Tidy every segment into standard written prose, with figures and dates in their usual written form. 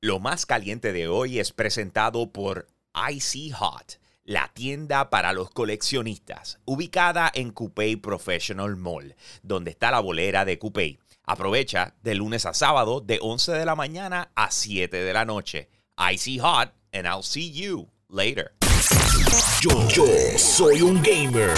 Lo más caliente de hoy es presentado por Icy Hot, la tienda para los coleccionistas, ubicada en Coupé Professional Mall, donde está la bolera de Coupé. Aprovecha de lunes a sábado de 11 de la mañana a 7 de la noche. Icy Hot, and I'll see you later. Yo soy un gamer.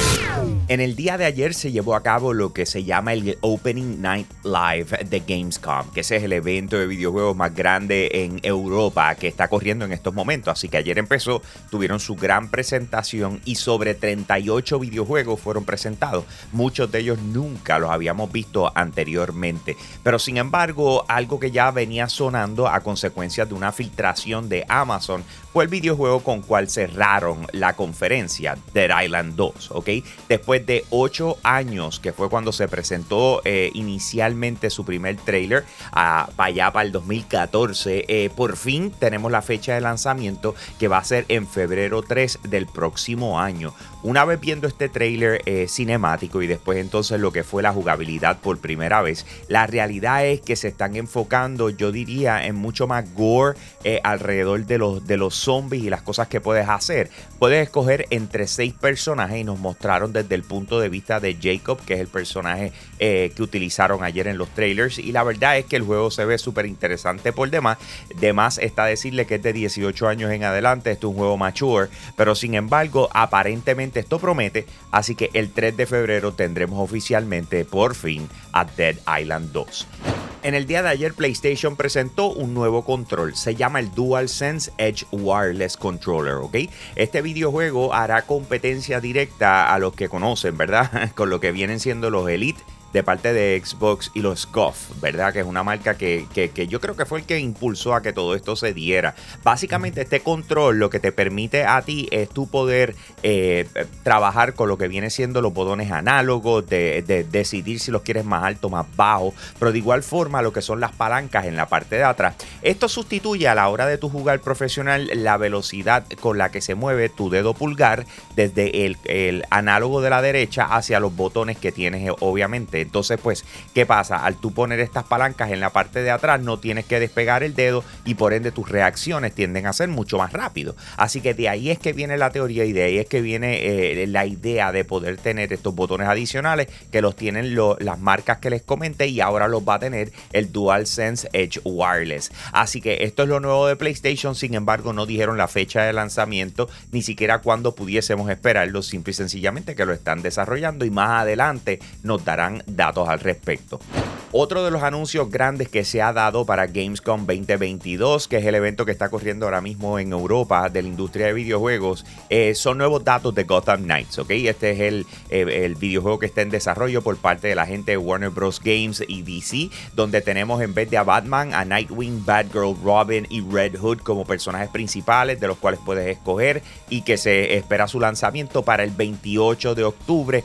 En el día de ayer se llevó a cabo lo que se llama el Opening Night Live de Gamescom, que ese es el evento de videojuegos más grande en Europa que está corriendo en estos momentos. Así que ayer empezó, tuvieron su gran presentación y sobre 38 videojuegos fueron presentados. Muchos de ellos nunca los habíamos visto anteriormente. Pero sin embargo, algo que ya venía sonando a consecuencia de una filtración de Amazon fue el videojuego con cual cerraron la conferencia, Dead Island 2, ¿ok? Después de 8 años, que fue cuando se presentó inicialmente su primer trailer, para allá para el 2014, por fin tenemos la fecha de lanzamiento, que va a ser en febrero 3 del próximo año. Una vez viendo este trailer cinemático y después entonces lo que fue la jugabilidad por primera vez, la realidad es que se están enfocando, yo diría, en mucho más gore alrededor de los zombies y las cosas que puedes hacer. Puedes escoger entre 6 personajes y nos mostraron desde el punto de vista de Jacob, que es el personaje que utilizaron ayer en los trailers, y la verdad es que el juego se ve súper interesante por demás. De más está decirle que es de 18 años en adelante, esto es un juego mature, pero sin embargo aparentemente esto promete, así que el 3 de febrero tendremos oficialmente por fin a Dead Island 2. En el día de ayer, PlayStation presentó un nuevo control. Se llama el DualSense Edge Wireless Controller, ¿ok? Este videojuego hará competencia directa a los que conocen, ¿verdad? Con lo que vienen siendo los Elite de parte de Xbox y los SCOF, ¿verdad? Que es una marca que yo creo que fue el que impulsó a que todo esto se diera. Básicamente este control lo que te permite a ti es tu poder trabajar con lo que viene siendo los botones análogos, de decidir si los quieres más alto, más bajo, pero de igual forma lo que son las palancas en la parte de atrás. Esto sustituye a la hora de tu jugar profesional la velocidad con la que se mueve tu dedo pulgar desde el análogo de la derecha hacia los botones que tienes, obviamente. Entonces, pues, ¿qué pasa? Al tú poner estas palancas en la parte de atrás, no tienes que despegar el dedo y por ende tus reacciones tienden a ser mucho más rápido. Así que de ahí es que viene la teoría y de ahí es que viene la idea de poder tener estos botones adicionales que los tienen las marcas que les comenté, y ahora los va a tener el DualSense Edge Wireless. Así que esto es lo nuevo de PlayStation. Sin embargo, no dijeron la fecha de lanzamiento, ni siquiera cuándo pudiésemos esperarlo, simple y sencillamente que lo están desarrollando y más adelante nos darán datos al respecto. Otro de los anuncios grandes que se ha dado para Gamescom 2022, que es el evento que está corriendo ahora mismo en Europa de la industria de videojuegos, son nuevos datos de Gotham Knights, ¿ok? Este es el videojuego que está en desarrollo por parte de la gente de Warner Bros Games y DC, donde tenemos en vez de a Batman, a Nightwing, Batgirl, Robin y Red Hood como personajes principales de los cuales puedes escoger, y que se espera su lanzamiento para el 28 de octubre,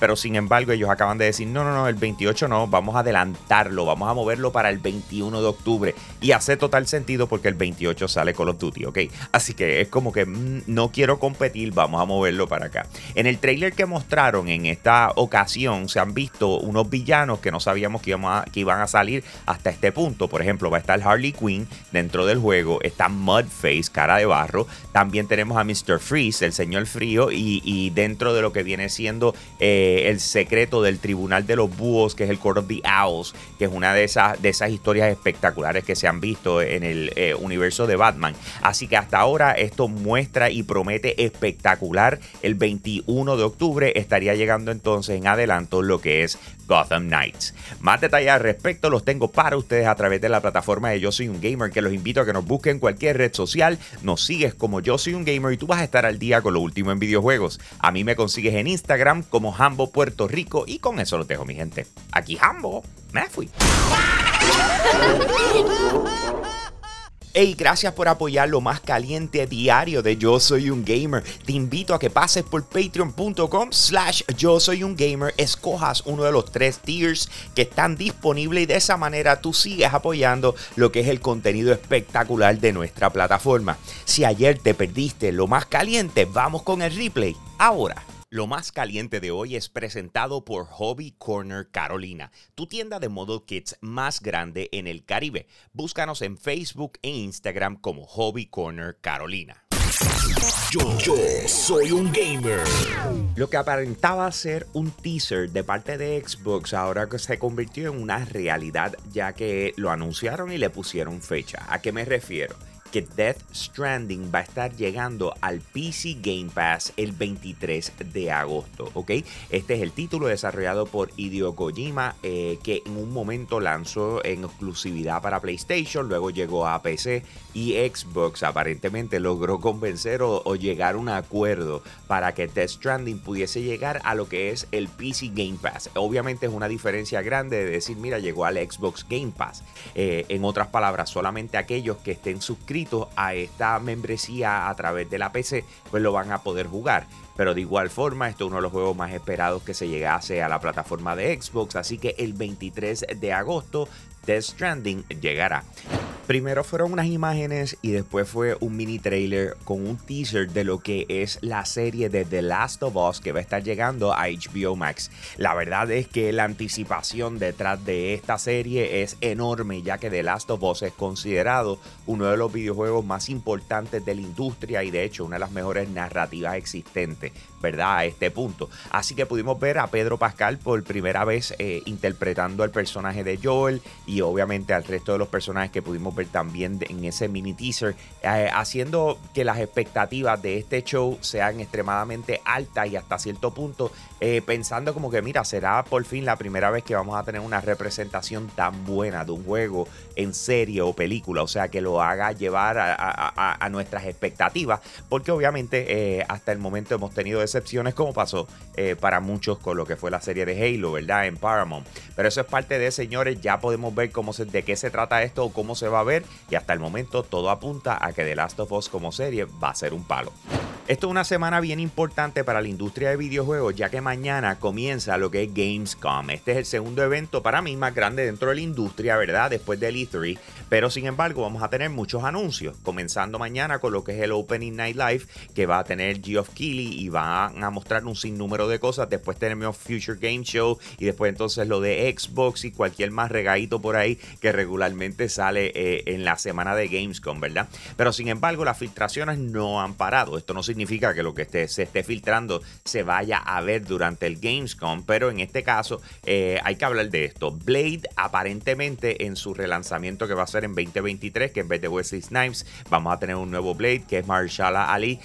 pero sin embargo ellos acaban de decir no, el 28 no, vamos a adelantarlo, vamos a moverlo para el 21 de octubre, y hace total sentido porque el 28 sale Call of Duty, ¿ok? Así que es como que no quiero competir, vamos a moverlo para acá. En el trailer que mostraron en esta ocasión se han visto unos villanos que no sabíamos que iban a salir hasta este punto. Por ejemplo, va a estar Harley Quinn dentro del juego, está Mudface, cara de barro, también tenemos a Mr. Freeze, el señor frío, y dentro de lo que viene siendo el secreto del tribunal de los búhos, que es el Court of the Owls, que es una de esas historias espectaculares que se han visto en el universo de Batman. Así que hasta ahora esto muestra y promete espectacular. El 21 de octubre estaría llegando entonces en adelanto lo que es Gotham Knights. Más detalles al respecto los tengo para ustedes a través de la plataforma de Yo Soy Un Gamer, que los invito a que nos busquen en cualquier red social, nos sigues como Yo Soy Un Gamer y tú vas a estar al día con lo último en videojuegos. A mí me consigues en Instagram como Hambo Puerto Rico, y con eso los dejo, mi gente. Aquí Hambo, me fui. Hey, gracias por apoyar lo más caliente diario de Yo Soy Un Gamer. Te invito a que pases por patreon.com/yosoyungamer, escojas uno de los 3 tiers que están disponibles, y de esa manera tú sigues apoyando lo que es el contenido espectacular de nuestra plataforma. Si ayer te perdiste lo más caliente, vamos con el replay ahora. Lo más caliente de hoy es presentado por Hobby Corner Carolina, tu tienda de model kits más grande en el Caribe. Búscanos en Facebook e Instagram como Hobby Corner Carolina. Yo soy un gamer. Lo que aparentaba ser un teaser de parte de Xbox ahora se convirtió en una realidad, ya que lo anunciaron y le pusieron fecha. ¿A qué me refiero? Que Death Stranding va a estar llegando al PC Game Pass el 23 de agosto, ¿ok? Este es el título desarrollado por Hideo Kojima, que en un momento lanzó en exclusividad para PlayStation, luego llegó a PC y Xbox aparentemente logró convencer o llegar a un acuerdo para que Death Stranding pudiese llegar a lo que es el PC Game Pass. Obviamente es una diferencia grande de decir, mira, llegó al Xbox Game Pass. En otras palabras, solamente aquellos que estén suscritos a esta membresía a través de la PC, pues lo van a poder jugar. Pero de igual forma, esto es uno de los juegos más esperados que se llegase a la plataforma de Xbox, así que el 23 de agosto Death Stranding llegará. Primero fueron unas imágenes y después fue un mini trailer con un teaser de lo que es la serie de The Last of Us que va a estar llegando a HBO Max. La verdad es que la anticipación detrás de esta serie es enorme, ya que The Last of Us es considerado uno de los videojuegos más importantes de la industria y de hecho una de las mejores narrativas existentes, ¿verdad? A este punto. Así que pudimos ver a Pedro Pascal por primera vez interpretando al personaje de Joel y obviamente al resto de los personajes que pudimos ver también en ese mini teaser, haciendo que las expectativas de este show sean extremadamente altas y hasta cierto punto pensando como que mira, será por fin la primera vez que vamos a tener una representación tan buena de un juego en serie o película, o sea que lo haga llevar a nuestras expectativas, porque obviamente hasta el momento hemos tenido decepciones como pasó para muchos con lo que fue la serie de Halo, ¿verdad? En Paramount, pero eso es parte de, señores, ya podemos ver de qué se trata esto o cómo se va a ver y hasta el momento todo apunta a que The Last of Us como serie va a ser un palo. Esto es una semana bien importante para la industria de videojuegos, ya que mañana comienza lo que es Gamescom. Este es el segundo evento para mí más grande dentro de la industria, ¿verdad? Después del E3, pero sin embargo vamos a tener muchos anuncios, comenzando mañana con lo que es el Opening Night Live, que va a tener Geoff Keighley y van a mostrar un sinnúmero de cosas. Después tenemos Future Game Show y después entonces lo de Xbox y cualquier más regadito por ahí que regularmente sale en la semana de Gamescom, ¿verdad? Pero sin embargo las filtraciones no han parado. Esto no significa que lo que se esté filtrando se vaya a ver durante el Gamescom, pero en este caso hay que hablar de esto. Blade aparentemente en su relanzamiento que va a ser en 2023, que en vez de Wesley Snipes vamos a tener un nuevo Blade que es Mahershala Ali,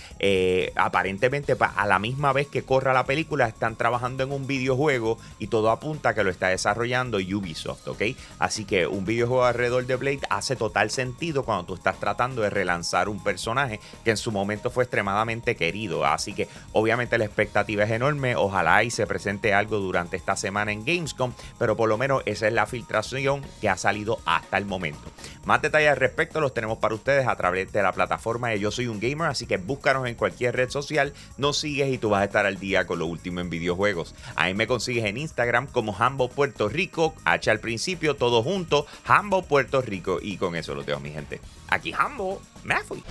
aparentemente a la misma vez que corra la película están trabajando en un videojuego y todo apunta a que lo está desarrollando Ubisoft, ¿ok? Así que un videojuego alrededor de Blade hace total sentido cuando tú estás tratando de relanzar un personaje que en su momento fue extremadamente querido, así que obviamente la expectativa es enorme. Ojalá y se presente algo durante esta semana en Gamescom, pero por lo menos esa es la filtración que ha salido hasta el momento. Más detalles al respecto los tenemos para ustedes a través de la plataforma de Yo Soy Un Gamer, así que búscanos en cualquier red social, nos sigues y tú vas a estar al día con lo último en videojuegos. Ahí me consigues en Instagram como Hambo Puerto Rico, H al principio, todo junto, Hambo Puerto Rico, y con eso lo dejo, mi gente. Aquí Hambo, me fui.